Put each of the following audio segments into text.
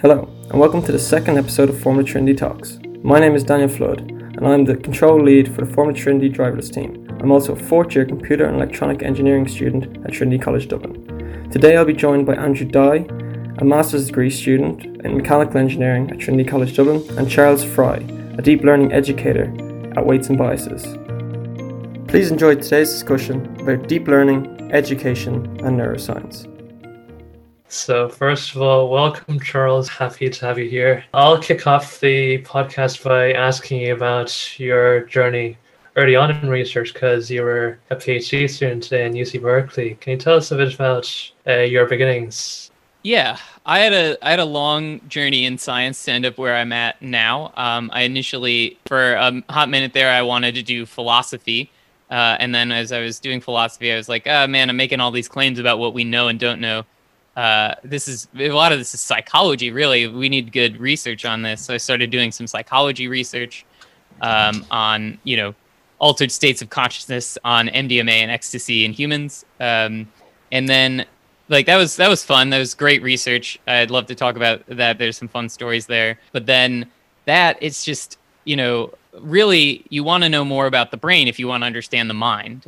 Hello, and welcome to the second episode of Formula Trinity Talks. My name is Daniel Flood, and I'm the control lead for the Formula Trinity driverless team. I'm also a fourth-year computer and electronic engineering student at Trinity College Dublin. Today I'll be joined by Andrew Dye, a master's degree student in mechanical engineering at Trinity College Dublin, and Charles Fry, a deep learning educator at Weights and Biases. Please enjoy today's discussion about deep learning, education, and neuroscience. So first of all, welcome, Charles. Happy to have you here. I'll kick off the podcast by asking you about your journey early on in research, because you were a PhD student in UC Berkeley. Can you tell us a bit about your beginnings? Yeah, I had a long journey in science to end up where I'm at now. I initially, for a hot minute there, I wanted to do philosophy. And then as I was doing philosophy, I was like, oh man, I'm making all these claims about what we know and don't know. A lot of this is psychology, really. We need good research on this. So I started doing some psychology research on, altered states of consciousness, on MDMA and ecstasy in humans. And then, that was fun. That was great research. I'd love to talk about that. There's some fun stories there. But then it's just, really you want to know more about the brain if you want to understand the mind.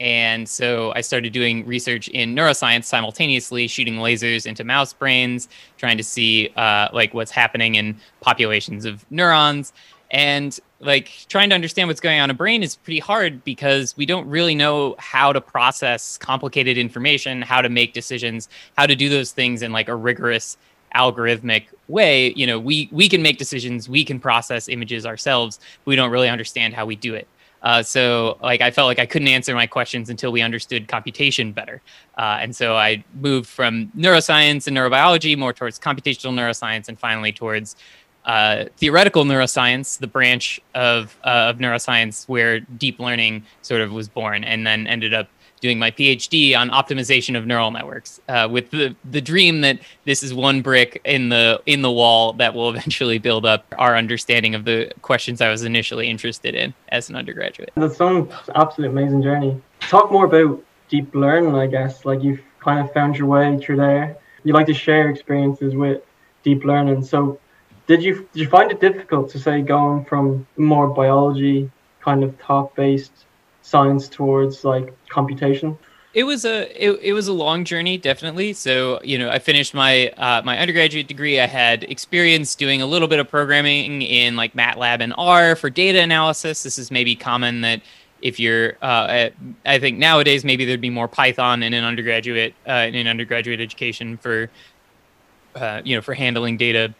And so I started doing research in neuroscience simultaneously, shooting lasers into mouse brains, trying to see what's happening in populations of neurons. And trying to understand what's going on in a brain is pretty hard because we don't really know how to process complicated information, how to make decisions, how to do those things in a rigorous algorithmic way. We can make decisions, we can process images ourselves, but we don't really understand how we do it. So I felt like I couldn't answer my questions until we understood computation better. And so I moved from neuroscience and neurobiology more towards computational neuroscience and finally towards theoretical neuroscience, the branch of neuroscience where deep learning sort of was born, and then ended up doing my PhD on optimization of neural networks with the dream that this is one brick in the wall that will eventually build up our understanding of the questions I was initially interested in as an undergraduate. That sounds absolutely amazing journey. Talk more about deep learning, I guess. You've kind of found your way through there. You like to share experiences with deep learning. So did you find it difficult to say going from more biology kind of top-based science towards computation? It was a long journey, definitely. So I finished my my undergraduate degree. I had experience doing a little bit of programming in MATLAB and R for data analysis. This is maybe common that if you're I think nowadays maybe there'd be more Python in an undergraduate education for for handling data,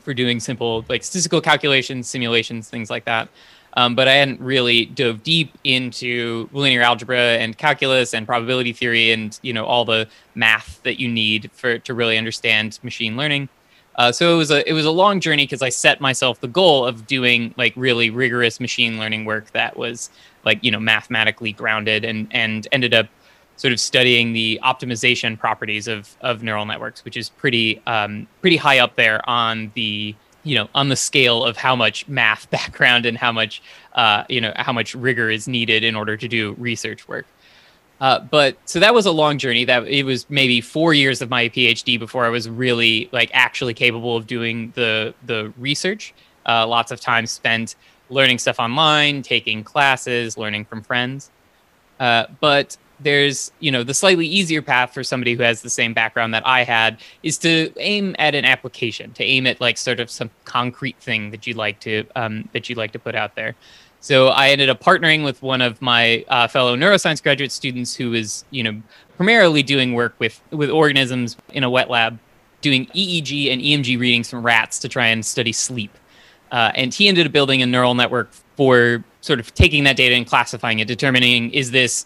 for doing simple statistical calculations, simulations, things like that. But I hadn't really dove deep into linear algebra and calculus and probability theory and, all the math that you need to really understand machine learning. So it was a long journey because I set myself the goal of doing really rigorous machine learning work that was mathematically grounded, and ended up sort of studying the optimization properties of neural networks, which is pretty high up there on the on the scale of how much math background and how much rigor is needed in order to do research work. So that was a long journey. That it was maybe 4 years of my PhD before I was really actually capable of doing the research. Lots of time spent learning stuff online, taking classes, learning from friends. But there's, the slightly easier path for somebody who has the same background that I had is to aim at an application, to aim at sort of some concrete thing that you'd like to put out there. So I ended up partnering with one of my fellow neuroscience graduate students who was, primarily doing work with organisms in a wet lab, doing EEG and EMG readings from rats to try and study sleep. And he ended up building a neural network for sort of taking that data and classifying it, determining is this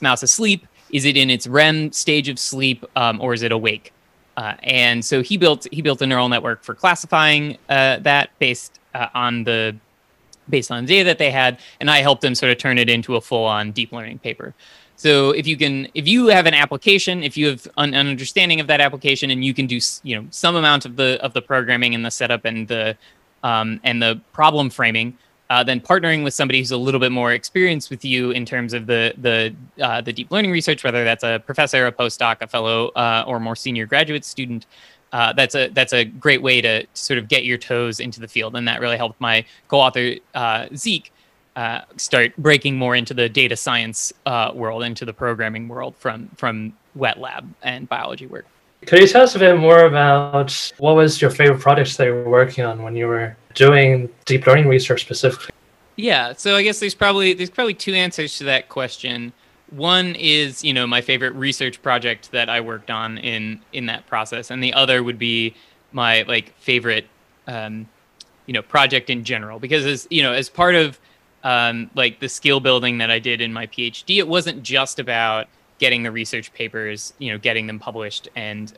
mouse asleep? Is it in its REM stage of sleep, or is it awake? And so he built a neural network for classifying that based on the data that they had, and I helped them sort of turn it into a full-on deep learning paper. So if you have an application, if you have an understanding of that application, and you can do some amount of the programming and the setup and the problem framing. Then partnering with somebody who's a little bit more experienced with you in terms of the deep learning research, whether that's a professor, a postdoc, a fellow, or more senior graduate student, that's a great way to sort of get your toes into the field. And that really helped my co-author, Zeke, start breaking more into the data science world, into the programming world from wet lab and biology work. Could you tell us a bit more about what was your favorite projects that you were working on when you were doing deep learning research specifically? Yeah, so I guess there's probably two answers to that question. One is, you know, my favorite research project that I worked on in that process, and the other would be my favorite project in general, because as part of the skill building that I did in my PhD, it wasn't just about getting the research papers, getting them published and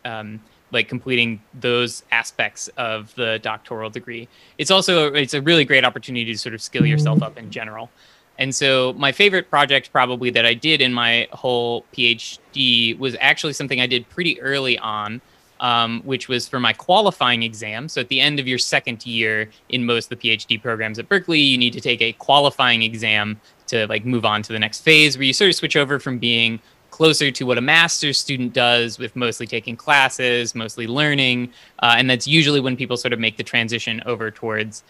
completing those aspects of the doctoral degree. It's also, it's a really great opportunity to sort of skill yourself up in general. And so my favorite project probably that I did in my whole PhD was actually something I did pretty early on, which was for my qualifying exam. So at the end of your second year in most of the PhD programs at Berkeley, you need to take a qualifying exam to move on to the next phase, where you sort of switch over from being closer to what a master's student does with mostly taking classes, mostly learning. And that's usually when people sort of make the transition over towards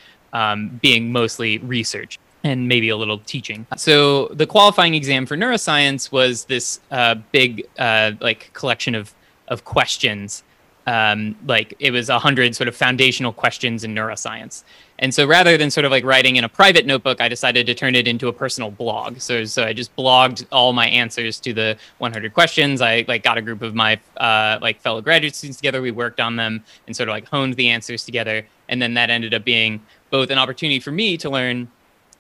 being mostly research and maybe a little teaching. So the qualifying exam for neuroscience was this big collection of questions. It was 100 sort of foundational questions in neuroscience. And so rather than sort of writing in a private notebook, I decided to turn it into a personal blog. So I just blogged all my answers to the 100 questions. I got a group of my fellow graduate students together. We worked on them and sort of honed the answers together. And then that ended up being both an opportunity for me to learn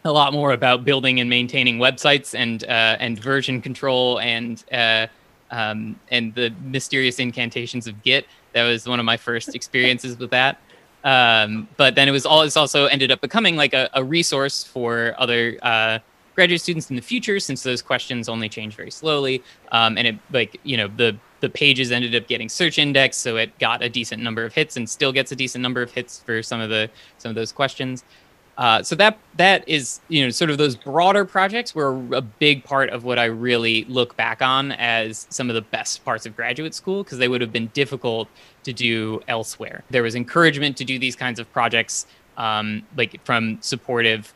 a lot more about building and maintaining websites and version control and the mysterious incantations of Git. That was one of my first experiences with that. But then it's also ended up becoming a resource for other graduate students in the future, since those questions only change very slowly. And it the pages ended up getting search indexed, so it got a decent number of hits and still gets a decent number of hits for some of those questions. So that is, sort of those broader projects were a big part of what I really look back on as some of the best parts of graduate school, because they would have been difficult to do elsewhere. There was encouragement to do these kinds of projects, from supportive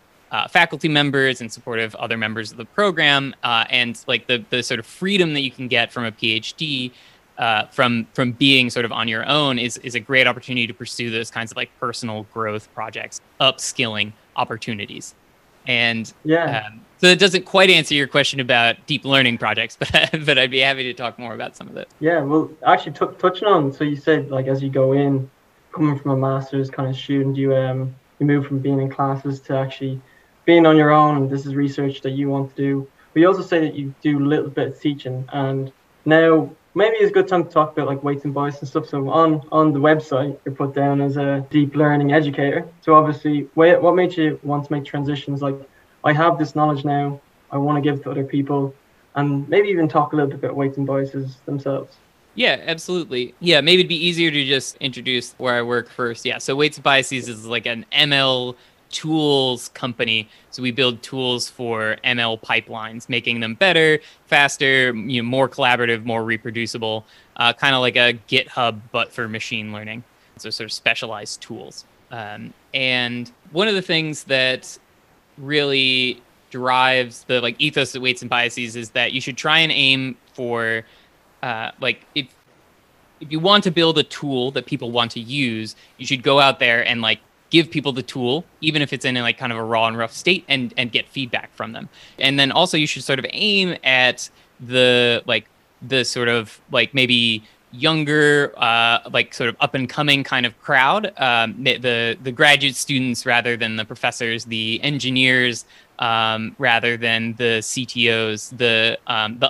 faculty members and supportive other members of the program, and the sort of freedom that you can get from a PhD from being sort of on your own is a great opportunity to pursue those kinds of personal growth projects, upskilling opportunities. And so it doesn't quite answer your question about deep learning projects, but I'd be happy to talk more about some of it. Yeah, well, actually touching on, so you said as you go in, coming from a master's kind of student, you move from being in classes to actually being on your own, and this is research that you want to do. But you also say that you do a little bit of teaching, and now maybe it's a good time to talk about weights and biases and stuff. So on the website, you're put down as a deep learning educator. So obviously, what made you want to make transitions? I have this knowledge now, I want to give to other people, and maybe even talk a little bit about weights and biases themselves. Yeah, absolutely. Yeah, maybe it'd be easier to just introduce where I work first. Yeah, so Weights and Biases is an ML tools company. So we build tools for ML pipelines, making them better, faster, more collaborative, more reproducible, kind of like a GitHub, but for machine learning. So sort of specialized tools. And one of the things that really drives the ethos of Weights and Biases is that you should try and aim for if you want to build a tool that people want to use, you should go out there and give people the tool, even if it's in kind of a raw and rough state, and get feedback from them. And then also you should sort of aim at the sort of maybe younger, sort of up and coming kind of crowd, the graduate students rather than the professors, the engineers rather than the CTOs, the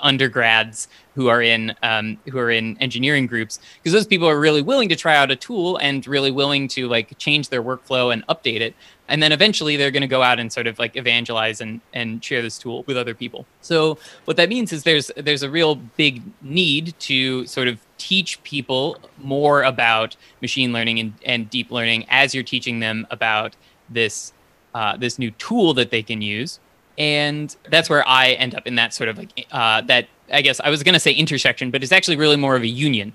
undergrads who are in engineering groups, because those people are really willing to try out a tool and really willing to change their workflow and update it. And then eventually they're going to go out and sort of evangelize and share this tool with other people. So what that means is there's a real big need to sort of teach people more about machine learning and deep learning as you're teaching them about this new tool that they can use. And that's where I end up in that sort of that I guess I was going to say intersection, but it's actually really more of a union,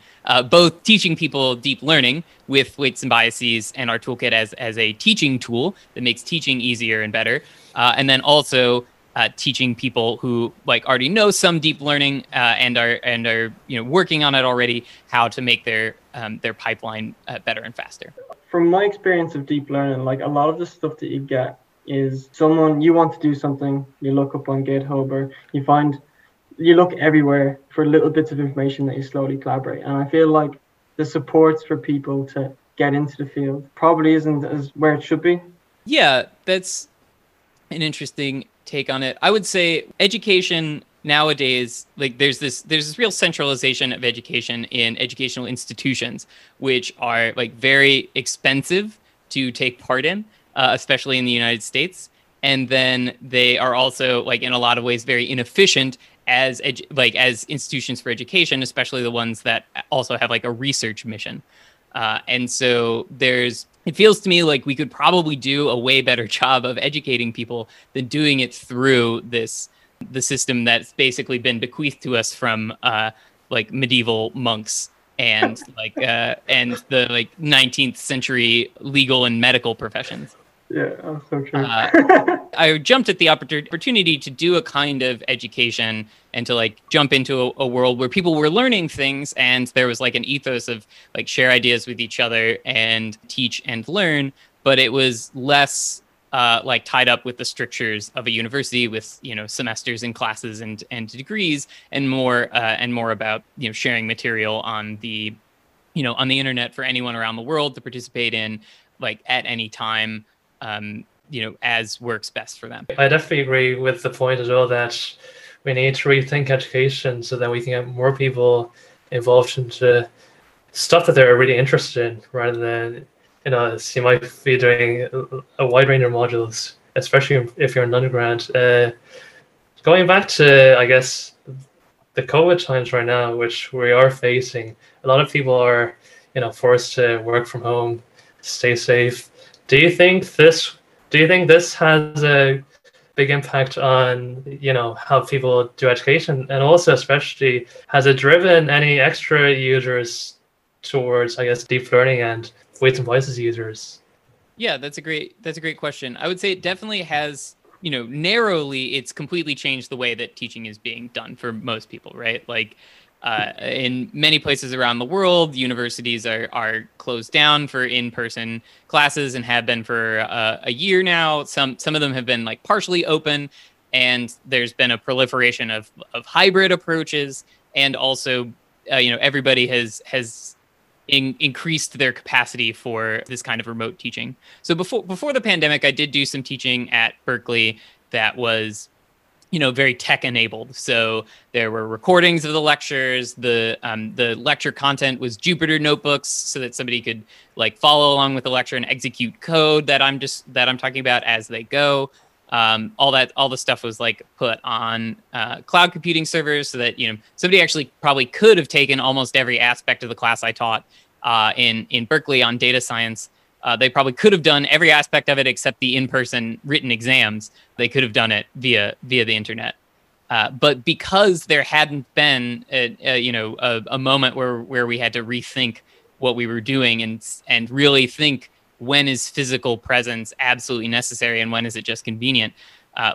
both teaching people deep learning with weights and biases and our toolkit as a teaching tool that makes teaching easier and better. And then also teaching people who like already know some deep learning and are working on it already, how to make their pipeline better and faster. From my experience of deep learning, like a lot of the stuff that you get is someone, you want to do something, you look up on GitHub or you look everywhere for little bits of information that you slowly collaborate. And I feel like the supports for people to get into the field probably isn't as where it should be. Yeah, that's an interesting take on it. I would say education nowadays, like there's this real centralization of education in educational institutions, which are like very expensive to take part in, especially in the United States. And then they are also like in a lot of ways very inefficient as institutions for education, especially the ones that also have like a research mission. And so it feels to me like we could probably do a way better job of educating people than doing it through the system that's basically been bequeathed to us from like medieval monks and and the like 19th century legal and medical professions. Yeah, I'm so true. I jumped at the opportunity to do a kind of education and to like jump into a world where people were learning things, and there was like an ethos of like share ideas with each other and teach and learn, but it was less like tied up with the strictures of a university with semesters and classes and degrees, and more about sharing material on the internet for anyone around the world to participate in like at any time. As works best for them. I definitely agree with the point as well that we need to rethink education so that we can get more people involved into stuff that they're really interested in, rather than, so you might be doing a wide range of modules, especially if you're an undergrad. Going back to, I guess, the COVID times right now, which we are facing, a lot of people are, forced to work from home, stay safe. Do you think this has a big impact on, how people do education, and also especially has it driven any extra users towards, I guess, deep learning and weights and biases users? Yeah, that's a great question. I would say it definitely has, narrowly, it's completely changed the way that teaching is being done for most people, right? Like in many places around the world, universities are closed down for in-person classes and have been for a year now. Some of them have been like partially open, and there's been a proliferation of hybrid approaches. And also, everybody has increased their capacity for this kind of remote teaching. So before the pandemic, I did do some teaching at Berkeley that was very tech enabled. So there were recordings of the lectures. The lecture content was Jupyter notebooks, so that somebody could like follow along with the lecture and execute code that I'm talking about as they go. All the stuff was like put on cloud computing servers, so that somebody actually probably could have taken almost every aspect of the class I taught in Berkeley on data science. They probably could have done every aspect of it except the in-person written exams. They could have done it via the internet. But because there hadn't been a moment where we had to rethink what we were doing and really think, when is physical presence absolutely necessary and when is it just convenient?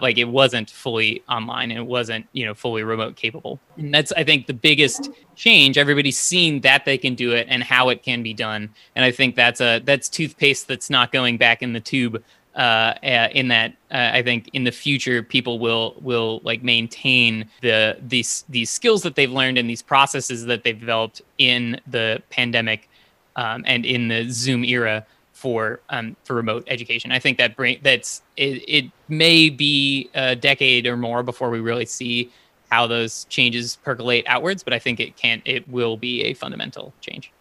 Like it wasn't fully online and it wasn't fully remote capable. And that's, I think, the biggest change. Everybody's seen that they can do it and how it can be done. And I think that's toothpaste that's not going back in the tube. In that, I think in the future people will like maintain these skills that they've learned and these processes that they've developed in the pandemic and in the Zoom era for remote education. I think it may be a decade or more before we really see how those changes percolate outwards, but I think it will be a fundamental change.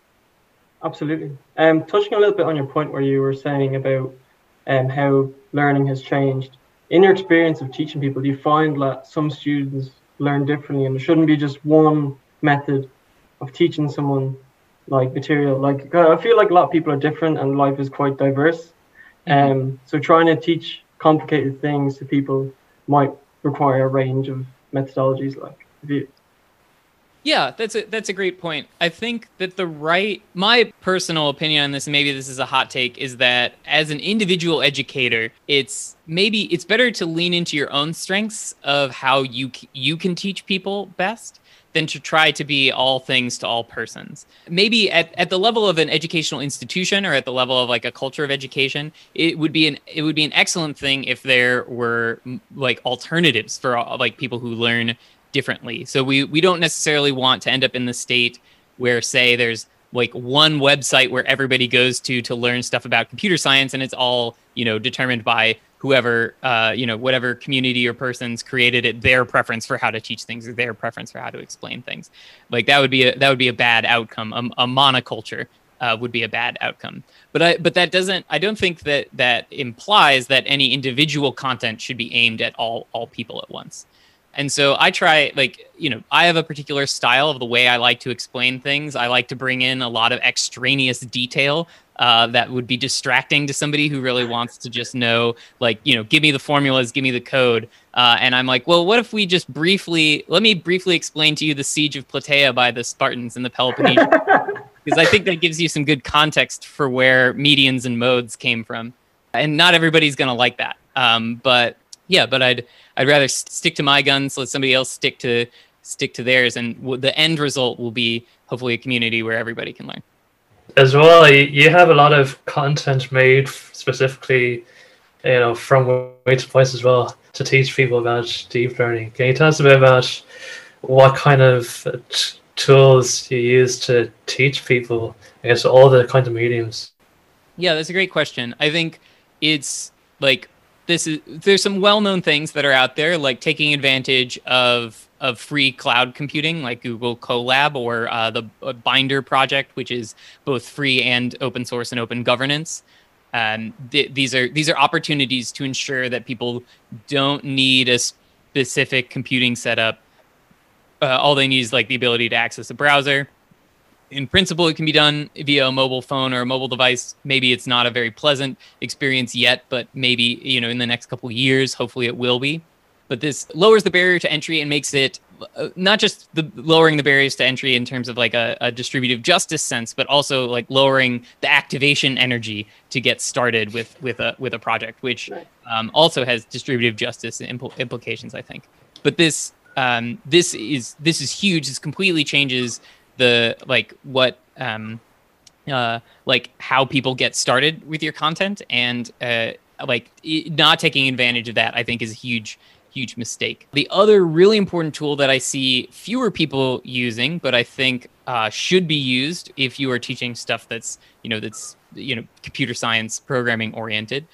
Absolutely. Touching a little bit on your point where you were saying about how learning has changed, in your experience of teaching people, do you find that some students learn differently and there shouldn't be just one method of teaching someone like material? Like, I feel like a lot of people are different and life is quite diverse. So trying to teach complicated things to people might require a range of methodologies. Like, Yeah, that's a great point. I think that my personal opinion on this, and maybe this is a hot take, is that as an individual educator, it's better to lean into your own strengths of how you can teach people best than to try to be all things to all persons. Maybe at the level of an educational institution or at the level of like a culture of education, it would be an excellent thing if there were like alternatives for like people who learn differently. So we don't necessarily want to end up in the state where, say, there's like one website where everybody goes to learn stuff about computer science, and it's all, determined by whoever, whatever community or person's created it, their preference for how to teach things or their preference for how to explain things. Like that would be a bad outcome. A monoculture would be a bad outcome. But that doesn't, I don't think that implies that any individual content should be aimed at all people at once. And so I try, I have a particular style of the way I like to explain things. I like to bring in a lot of extraneous detail that would be distracting to somebody who really wants to just know, give me the formulas, give me the code. And I'm like, well, what if we just let me briefly explain to you the siege of Plataea by the Spartans in the Peloponnesian? Because I think that gives you some good context for where medians and modes came from. And not everybody's going to like that. But I'd rather stick to my guns, let somebody else stick to theirs, and the end result will be hopefully a community where everybody can learn. As well, you have a lot of content made specifically, from Weights and Biases as well, to teach people about deep learning. Can you tell us a bit about what kind of tools you use to teach people, I guess, all the kinds of mediums? Yeah, that's a great question. I think it's like, there's some well-known things that are out there, like taking advantage of free cloud computing, like Google Colab or the Binder project, which is both free and open source and open governance. These are opportunities to ensure that people don't need a specific computing setup. All they need is like the ability to access a browser. In principle, it can be done via a mobile phone or a mobile device. Maybe it's not a very pleasant experience yet, but maybe, in the next couple of years, hopefully it will be. But this lowers the barrier to entry and makes it not just lowering the barriers to entry in terms of like a distributive justice sense, but also like lowering the activation energy to get started with a project, which also has distributive justice implications, I think. But this this is huge. This completely changes how people get started with your content, and not taking advantage of that, I think, is a huge mistake. The other really important tool that I see fewer people using, but I think should be used if you are teaching stuff that's computer science programming oriented,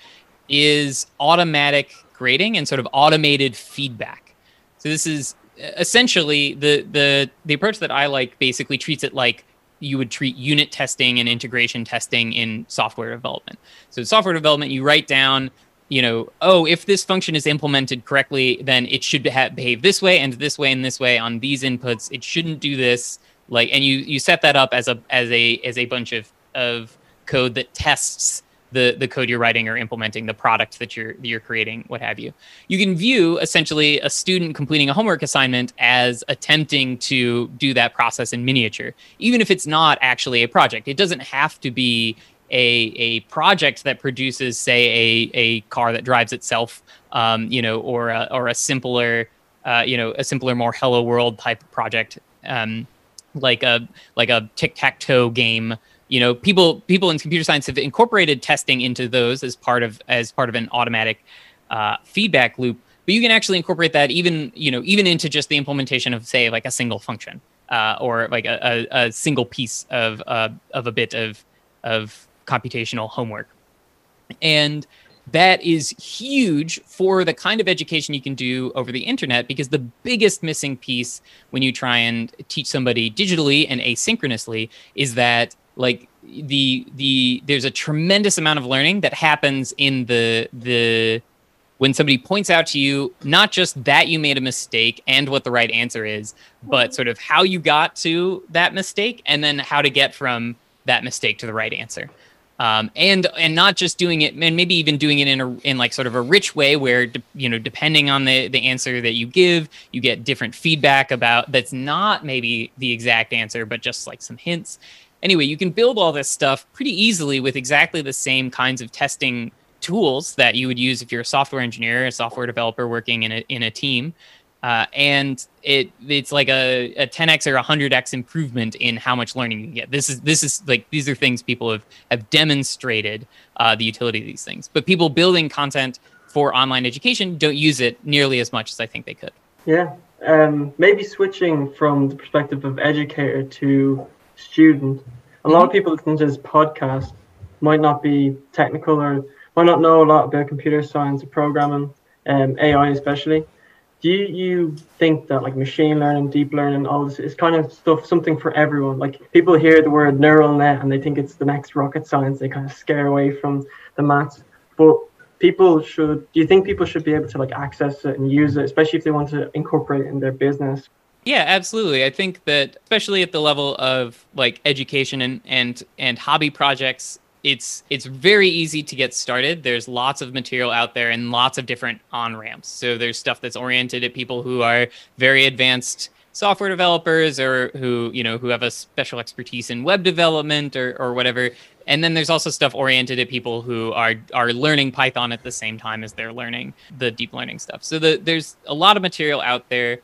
is automatic grading and sort of automated feedback. So this is essentially the approach that I like. Basically treats it like you would treat unit testing and integration testing in software development. So software development, you write down, if this function is implemented correctly, then it should behave this way and this way and this way on these inputs. It shouldn't do this. Like, and you set that up as a bunch of code that tests the code you're writing or implementing, the product that you're creating, what have you. You can view essentially a student completing a homework assignment as attempting to do that process in miniature, even if it's not actually a project. It doesn't have to be a project that produces, say, a car that drives itself, or a simpler, more Hello World type project, like a tic-tac-toe game. People in computer science have incorporated testing into those as part of an automatic feedback loop. But you can actually incorporate that even into just the implementation of, say, like a single function or like a single piece of a bit of computational homework. And that is huge for the kind of education you can do over the internet, because the biggest missing piece when you try and teach somebody digitally and asynchronously is that, like, there's a tremendous amount of learning that happens in the when somebody points out to you not just that you made a mistake and what the right answer is, but sort of how you got to that mistake and then how to get from that mistake to the right answer. And not just doing it, and maybe even doing it in like sort of a rich way where, you know, depending on the answer that you give, you get different feedback about that's not maybe the exact answer, but just like some hints. Anyway, you can build all this stuff pretty easily with exactly the same kinds of testing tools that you would use if you're a software engineer, a software developer working in a team. And it's like a 10x or 100x improvement in how much learning you can get. This is like, these are things people have demonstrated the utility of these things. But people building content for online education don't use it nearly as much as I think they could. Yeah, maybe switching from the perspective of educator to student. A lot of people listening to this podcast might not be technical or might not know a lot about computer science or programming, AI especially. Do you think that like machine learning, deep learning, all this is kind of stuff, something for everyone? Like people hear the word neural net and they think it's the next rocket science. They kind of scare away from the maths. But do you think people should be able to like access it and use it, especially if they want to incorporate it in their business? Yeah, absolutely. I think that especially at the level of like education and hobby projects, it's very easy to get started. There's lots of material out there and lots of different on-ramps. So there's stuff that's oriented at people who are very advanced software developers or who have a special expertise in web development or whatever. And then there's also stuff oriented at people who are learning Python at the same time as they're learning the deep learning stuff. So there's a lot of material out there.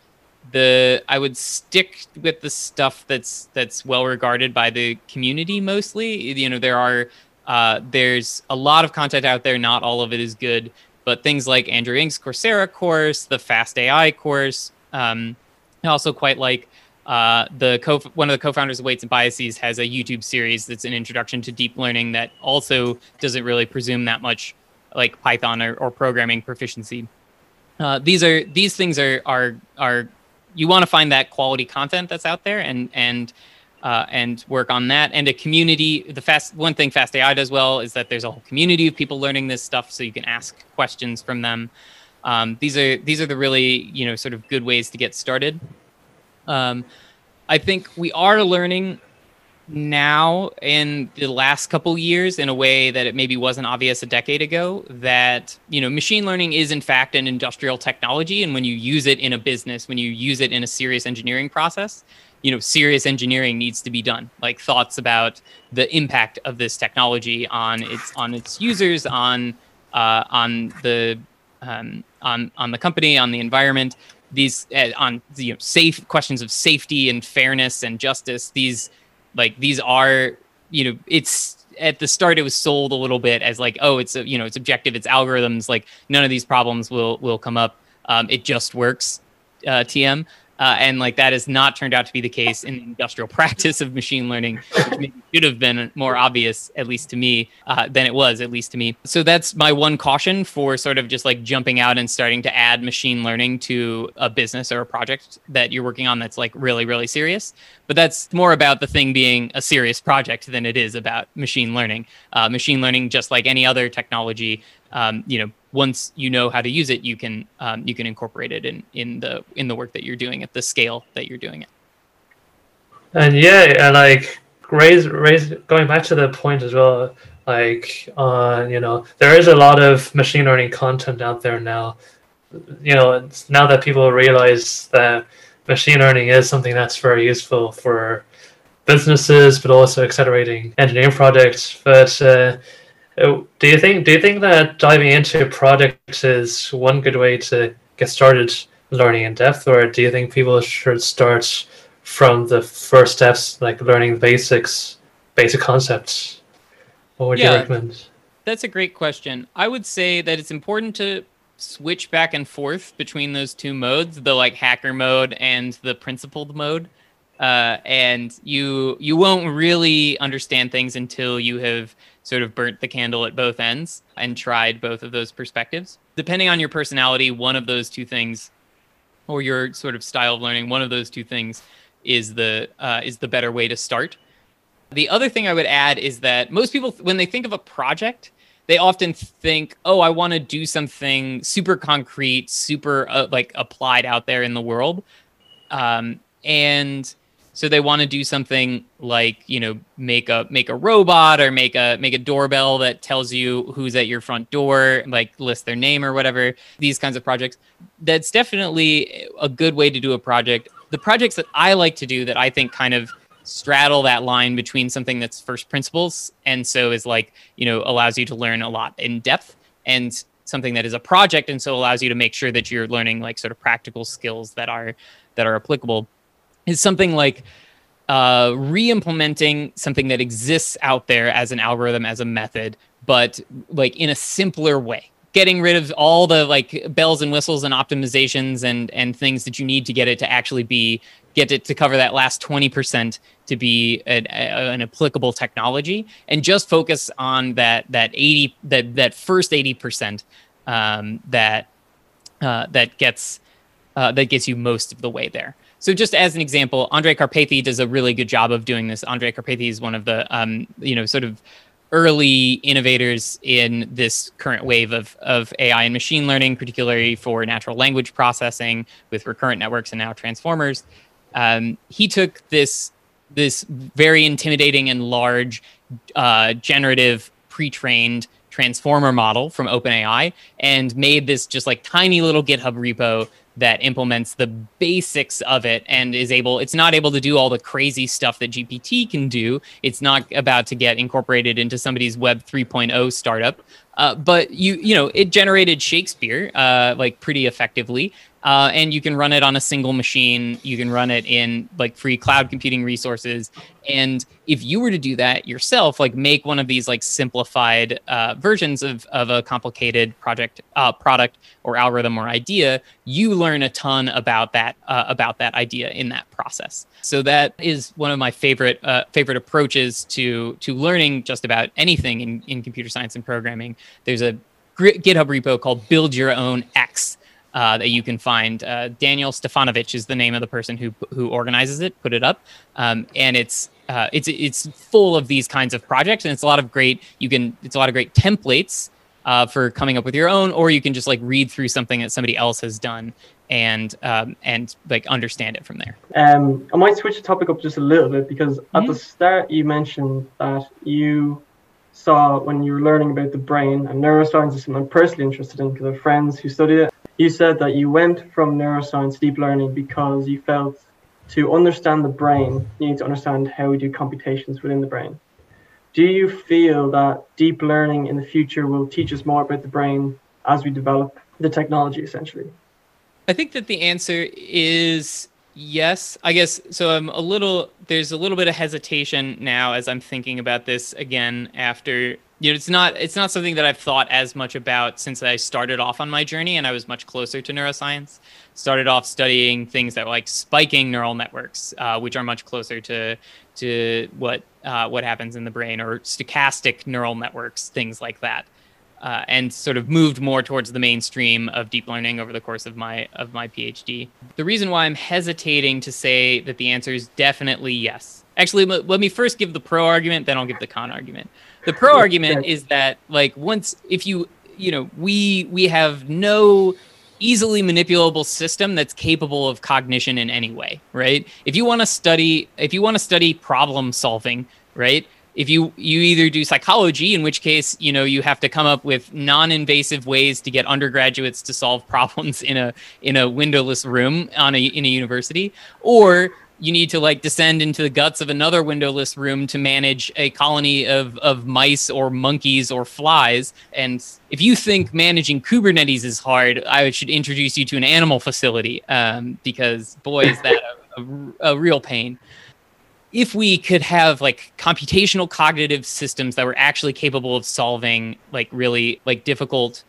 I would stick with the stuff that's well regarded by the community mostly. You know, there's a lot of content out there. Not all of it is good, but things like Andrew Ng's Coursera course, the fast.ai course. I also quite like one of the co-founders of Weights and Biases has a YouTube series that's an introduction to deep learning that also doesn't really presume that much like Python or programming proficiency. These things are you want to find that quality content that's out there and work on that, and a community. One thing Fast AI does well is that there's a whole community of people learning this stuff, so you can ask questions from them. These are the really sort of good ways to get started. I think we are learning now in the last couple years in a way that it maybe wasn't obvious a decade ago that machine learning is in fact an industrial technology, and when you use it in a business, when you use it in a serious engineering process, serious engineering needs to be done, like thoughts about the impact of this technology on its users, on the company, on the environment, on safe questions of safety and fairness and justice. These are, it's at the start, it was sold a little bit as like, oh, it's, it's objective, it's algorithms, like none of these problems will come up. It just works, TM. And like that has not turned out to be the case in the industrial practice of machine learning, which maybe should have been more obvious, at least to me, than it was, at least to me. So that's my one caution for sort of just like jumping out and starting to add machine learning to a business or a project that you're working on that's like really, really serious. But that's more about the thing being a serious project than it is about machine learning. Machine learning, just like any other technology, once you know how to use it, you can incorporate it in the work that you're doing at the scale that you're doing it. And going back to the point as well, there is a lot of machine learning content out there now. Now that people realize that machine learning is something that's very useful for businesses, but also accelerating engineering projects, but. Do you think that diving into products is one good way to get started learning in depth, or do you think people should start from the first steps, like learning basic concepts? What would you recommend? That's a great question. I would say that it's important to switch back and forth between those two modes, the like hacker mode and the principled mode. And you won't really understand things until you have sort of burnt the candle at both ends and tried both of those perspectives. Depending on your personality, one of those two things, or your sort of style of learning, one of those two things is the better way to start. The other thing I would add is that most people, when they think of a project, they often think, oh, I want to do something super concrete, super applied out there in the world. And So they want to do something like, you know, make a robot or make a doorbell that tells you who's at your front door, like list their name or whatever, these kinds of projects. That's definitely a good way to do a project. The projects that I like to do that I think kind of straddle that line between something that's first principles and so is like, you know, allows you to learn a lot in depth, and something that is a project and so allows you to make sure that you're learning like sort of practical skills that are applicable, is something like re-implementing something that exists out there as an algorithm, as a method, but like in a simpler way, getting rid of all the like bells and whistles and optimizations and things that you need to get it to actually get it to cover that last 20% to be an applicable technology, and just focus on that first 80% that gets you most of the way there. So just as an example, Andrej Karpathy does a really good job of doing this. Andrej Karpathy is one of the, sort of early innovators in this current wave of AI and machine learning, particularly for natural language processing with recurrent networks and now transformers. He took this very intimidating and large generative pre-trained transformer model from OpenAI and made this just like tiny little GitHub repo that implements the basics of it and it's not able to do all the crazy stuff that GPT can do. It's not about to get incorporated into somebody's Web 3.0 startup, but it generated Shakespeare like pretty effectively, and you can run it on a single machine. You can run it in like free cloud computing resources, and if you were to do that yourself, like make one of these like simplified versions of a complicated project, product, or algorithm or idea, you learn a ton about that idea in that process. So that is one of my favorite approaches to learning just about anything in computer science and programming. There's a GitHub repo called Build Your Own X that you can find. Daniel Stefanovich is the name of the person who organizes it, put it up, and it's full of these kinds of projects, and it's a lot of great templates for coming up with your own, or you can just like read through something that somebody else has done and like understand it from there. I might switch the topic up just a little bit, because at the start you mentioned that you saw when you were learning about the brain, and neuroscience is something I'm personally interested in because I have friends who study it. You said that you went from neuroscience deep learning because you felt to understand the brain, you need to understand how we do computations within the brain. Do you feel that deep learning in the future will teach us more about the brain as we develop the technology, essentially? I think that the answer is yes, I guess. So there's a little bit of hesitation now as I'm thinking about this again after, it's not something that I've thought as much about since I started off on my journey, and I was much closer to neuroscience. Started off studying things that were like spiking neural networks, which are much closer to what happens in the brain, or stochastic neural networks, things like that. And sort of moved more towards the mainstream of deep learning over the course of my PhD. The reason why I'm hesitating to say that the answer is definitely yes. Actually, let me first give the pro argument, then I'll give the con argument. The pro argument is that like we have no easily manipulable system that's capable of cognition in any way, right? If you want to study problem solving, right? If you either do psychology, in which case, you have to come up with non-invasive ways to get undergraduates to solve problems in a windowless room in a university, or you need to like descend into the guts of another windowless room to manage a colony of mice or monkeys or flies. And if you think managing Kubernetes is hard, I should introduce you to an animal facility, because boy, is that a real pain. If we could have like computational cognitive systems that were actually capable of solving like really like difficult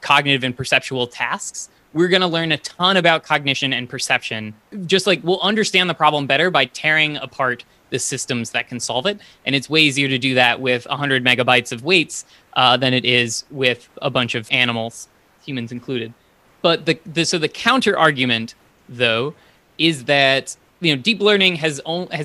cognitive and perceptual tasks, we're going to learn a ton about cognition and perception. Just like we'll understand the problem better by tearing apart the systems that can solve it. And it's way easier to do that with 100 megabytes of weights than it is with a bunch of animals, humans included. But the counter argument, though, is that deep learning has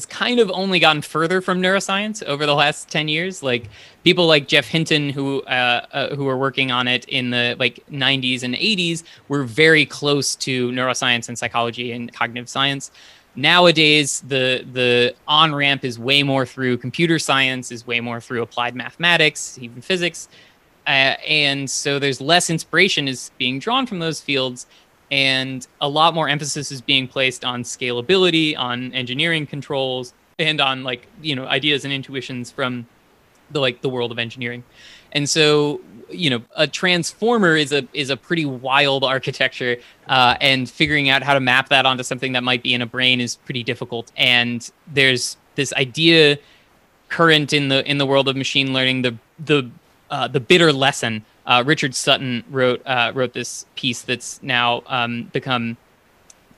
kind of only gotten further from neuroscience over the last 10 years. Like people like Jeff Hinton, who were working on it in the like 90s and 80s, were very close to neuroscience and psychology and cognitive science. Nowadays, the on-ramp is way more through computer science, is way more through applied mathematics, even physics. And so there's less inspiration is being drawn from those fields, and a lot more emphasis is being placed on scalability, on engineering controls, and on ideas and intuitions from the world of engineering. And so, a transformer is a pretty wild architecture, and figuring out how to map that onto something that might be in a brain is pretty difficult. And there's this idea current in the world of machine learning, the bitter lesson. Richard Sutton wrote this piece that's now become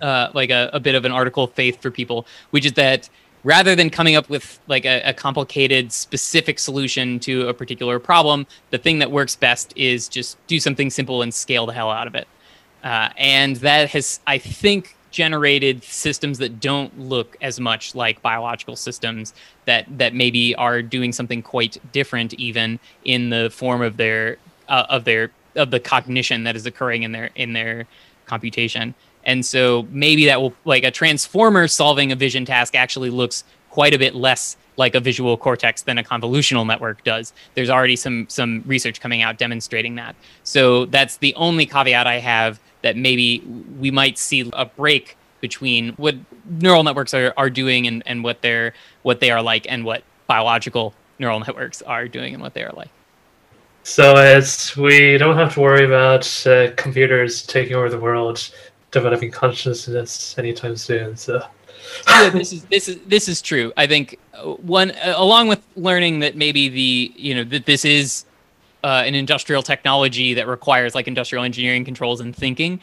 a bit of an article of faith for people, which is that rather than coming up with a complicated specific solution to a particular problem, the thing that works best is just do something simple and scale the hell out of it. And that has, I think, generated systems that don't look as much like biological systems, that maybe are doing something quite different, even in the form of the cognition that is occurring in their computation. And so maybe that will, a transformer solving a vision task actually looks quite a bit less like a visual cortex than a convolutional network does. There's already some research coming out demonstrating that. So that's the only caveat I have, that maybe we might see a break between what neural networks are doing and what they are like, and what biological neural networks are doing and what they are like. So we don't have to worry about computers taking over the world, developing consciousness anytime soon. So yeah, this is true. I think one, along with learning that maybe that this is an industrial technology that requires industrial engineering controls and thinking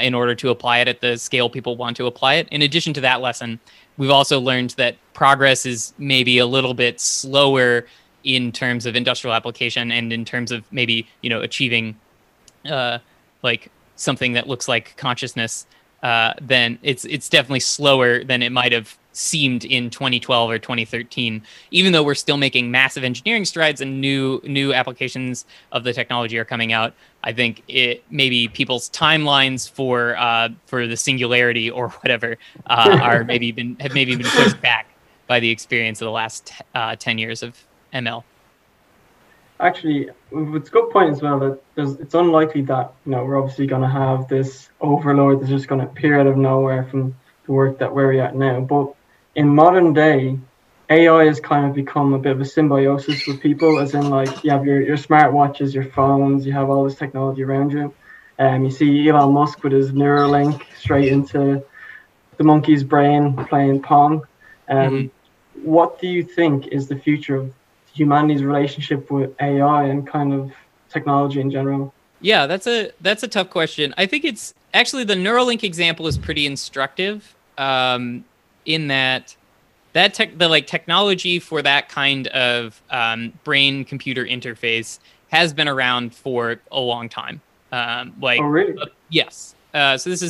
in order to apply it at the scale people want to apply it. In addition to that lesson, we've also learned that progress is maybe a little bit slower in terms of industrial application, and in terms of maybe achieving something that looks like consciousness, then it's definitely slower than it might have seemed in 2012 or 2013. Even though we're still making massive engineering strides and new applications of the technology are coming out, I think it maybe people's timelines for the singularity or whatever have maybe been pushed back by the experience of the last 10 years of ML. Actually, it's a good point as well that it's unlikely that we're obviously going to have this overload that's just going to appear out of nowhere from the work that we're at now. But in modern day, AI has kind of become a bit of a symbiosis with people, as in you have your smartwatches, your phones, you have all this technology around you. You see Elon Musk with his Neuralink straight into the monkey's brain playing Pong. What do you think is the future of humanity's relationship with AI and kind of technology in general? Yeah, that's a tough question. I think it's actually, the Neuralink example is pretty instructive, in that technology for that kind of brain-computer interface has been around for a long time. Oh, really? Yes. So this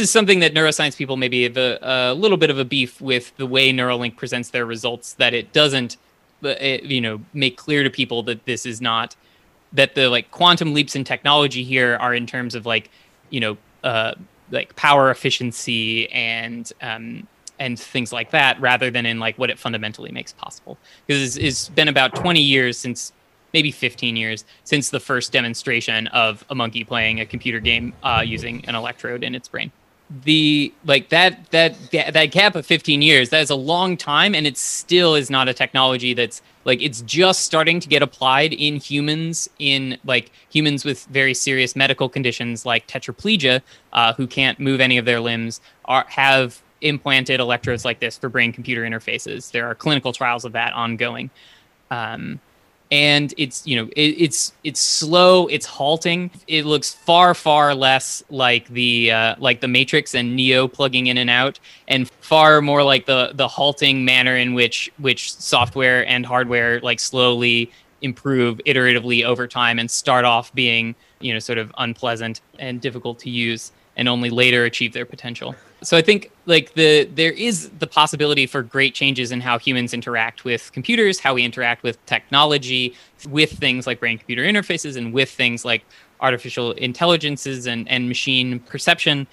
is something that neuroscience people maybe have a little bit of a beef with, the way Neuralink presents their results, that it doesn't, make clear to people that this is not, that the quantum leaps in technology here are in terms of power efficiency and things like that, rather than in what it fundamentally makes possible. Because it's been about 20 years since, maybe 15 years since the first demonstration of a monkey playing a computer game using an electrode in its brain. The that gap of 15 years, that is a long time, and it still is not a technology that's it's just starting to get applied in humans, in humans with very serious medical conditions like tetraplegia, who can't move any of their limbs, have implanted electrodes like this for brain-computer interfaces. There are clinical trials of that ongoing, and it's slow, it's halting. It looks far, far less like the Matrix and Neo plugging in and out, and far more like the halting manner in which software and hardware slowly improve iteratively over time and start off being sort of unpleasant and difficult to use, and only later achieve their potential. So I think there is the possibility for great changes in how humans interact with computers, how we interact with technology, with things like brain-computer interfaces, and with things like artificial intelligences and machine perception.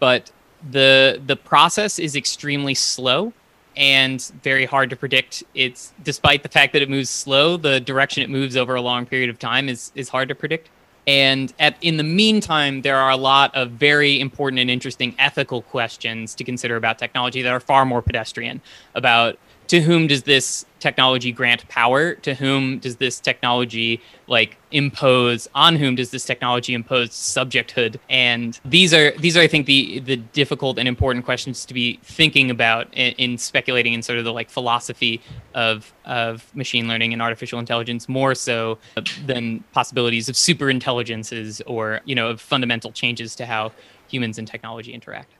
But the process is extremely slow and very hard to predict. It's, despite the fact that it moves slow, the direction it moves over a long period of time is hard to predict. And in the meantime, there are a lot of very important and interesting ethical questions to consider about technology that are far more pedestrian, about to whom does this technology grant power? To whom does this technology impose? On whom does this technology impose subjecthood? And these are, I think, the difficult and important questions to be thinking about in speculating in sort of the philosophy of machine learning and artificial intelligence, more so than possibilities of super intelligences or of fundamental changes to how humans and technology interact.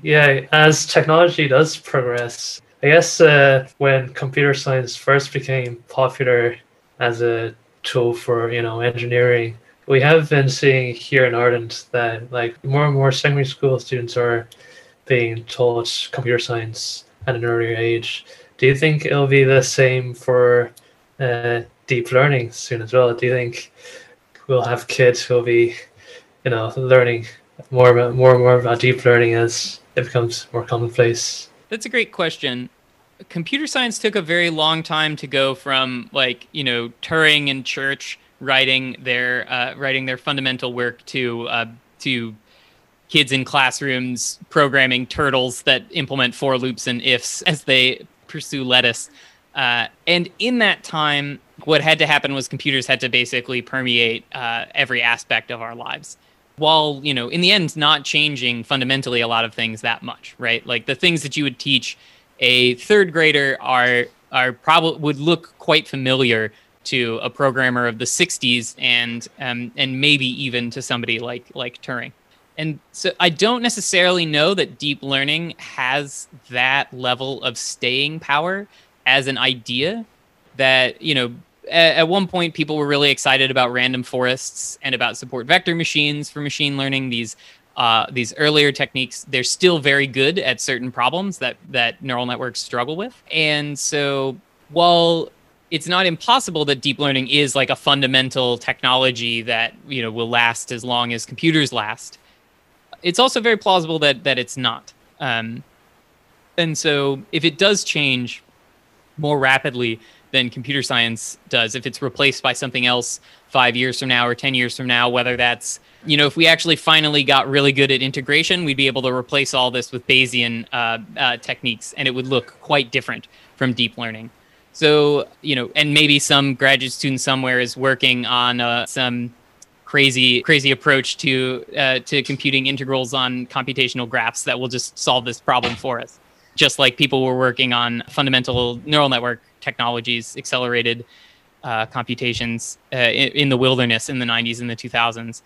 Yeah, as technology does progress, I guess when computer science first became popular as a tool for, engineering, we have been seeing here in Ireland that more and more secondary school students are being taught computer science at an earlier age. Do you think it'll be the same for deep learning soon as well? Do you think we'll have kids who'll be, learning more and more about deep learning as it becomes more commonplace? That's a great question. Computer science took a very long time to go from Turing and Church writing their fundamental work to kids in classrooms programming turtles that implement for loops and ifs as they pursue lettuce. And in that time, what had to happen was computers had to basically permeate every aspect of our lives, while, in the end, not changing fundamentally a lot of things that much, right? The things that you would teach a third grader are probably would look quite familiar to a programmer of the 60s and maybe even to somebody like Turing. And so I don't necessarily know that deep learning has that level of staying power as an idea that, At one point, people were really excited about random forests and about support vector machines for machine learning. These earlier techniques, they're still very good at certain problems that neural networks struggle with. And so while it's not impossible that deep learning is a fundamental technology that, will last as long as computers last, it's also very plausible that it's not. And so if it does change more rapidly than computer science does, if it's replaced by something else 5 years from now or 10 years from now, whether that's, if we actually finally got really good at integration, we'd be able to replace all this with Bayesian techniques, and it would look quite different from deep learning. So, and maybe some graduate student somewhere is working on some crazy approach to computing integrals on computational graphs that will just solve this problem for us, just like people were working on fundamental neural network technologies, accelerated computations in the wilderness in the 90s and the 2000s.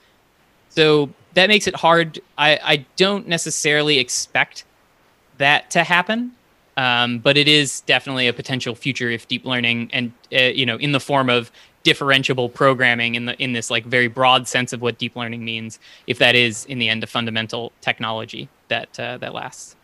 So that makes it hard. I don't necessarily expect that to happen, but it is definitely a potential future if deep learning and, in the form of differentiable programming in this very broad sense of what deep learning means, if that is in the end a fundamental technology that lasts.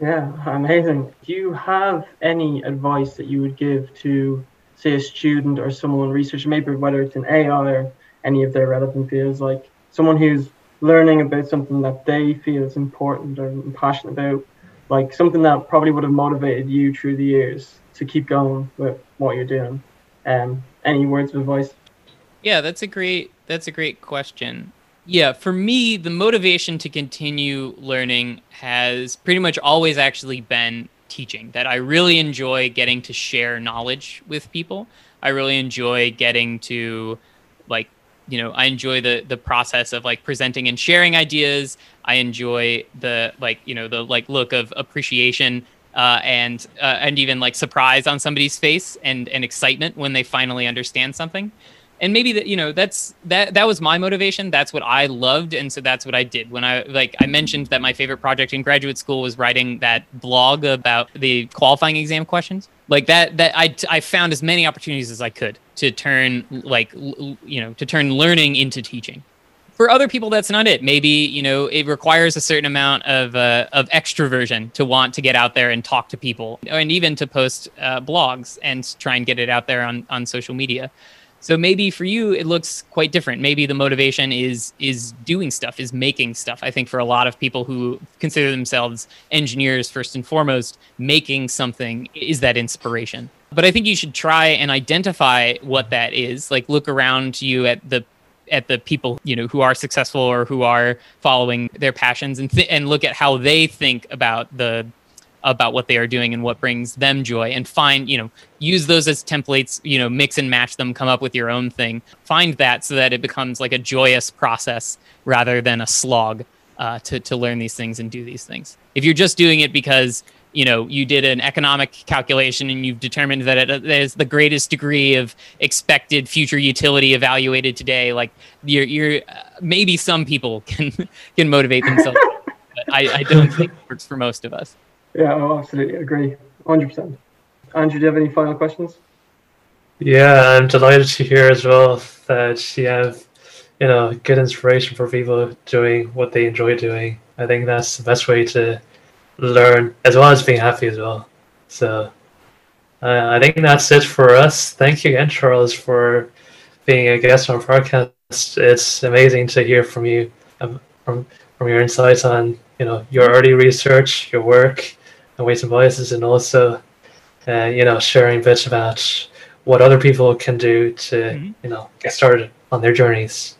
Yeah, amazing. Do you have any advice that you would give to, say, a student or someone researching, maybe whether it's in AI or any of their relevant fields, like someone who's learning about something that they feel is important or passionate about, like something that probably would have motivated you through the years to keep going with what you're doing? Any words of advice? Yeah, that's a great question. Yeah, for me, the motivation to continue learning has pretty much always actually been teaching, that I really enjoy getting to share knowledge with people. I really enjoy getting to, I enjoy the process of presenting and sharing ideas. I enjoy the look of appreciation and even surprise on somebody's face and excitement when they finally understand something. And maybe that that was my motivation. That's what I loved, and so that's what I did. When I mentioned that my favorite project in graduate school was writing that blog about the qualifying exam questions, I found as many opportunities as I could to turn turn learning into teaching. For other people, that's not it. Maybe it requires a certain amount of extroversion to want to get out there and talk to people, and even to post blogs and try and get it out there on social media. So maybe for you, it looks quite different. Maybe the motivation is doing stuff, is making stuff. I think for a lot of people who consider themselves engineers first and foremost, making something is that inspiration. But I think you should try and identify what that is. Like, look around you at the people, you know, who are successful or who are following their passions, and look at how they think about what they are doing and what brings them joy, and find, you know, use those as templates, you know, mix and match them, come up with your own thing. Find that so that it becomes like a joyous process rather than a slog to learn these things and do these things. If you're just doing it because, you know, you did an economic calculation and you've determined that it is the greatest degree of expected future utility evaluated today, like you're maybe some people can motivate themselves, but I don't think it works for most of us. Yeah, I absolutely agree, 100%. Andrew, do you have any final questions? Yeah, I'm delighted to hear as well that you have, you know, good inspiration for people doing what they enjoy doing. I think that's the best way to learn, as well as being happy as well. So I think that's it for us. Thank you again, Charles, for being a guest on our podcast. It's amazing to hear from you, from your insights on, you know, your early research, your work, and Weights and Biases, and also, you know, sharing bits about what other people can do to, you know, get started on their journeys.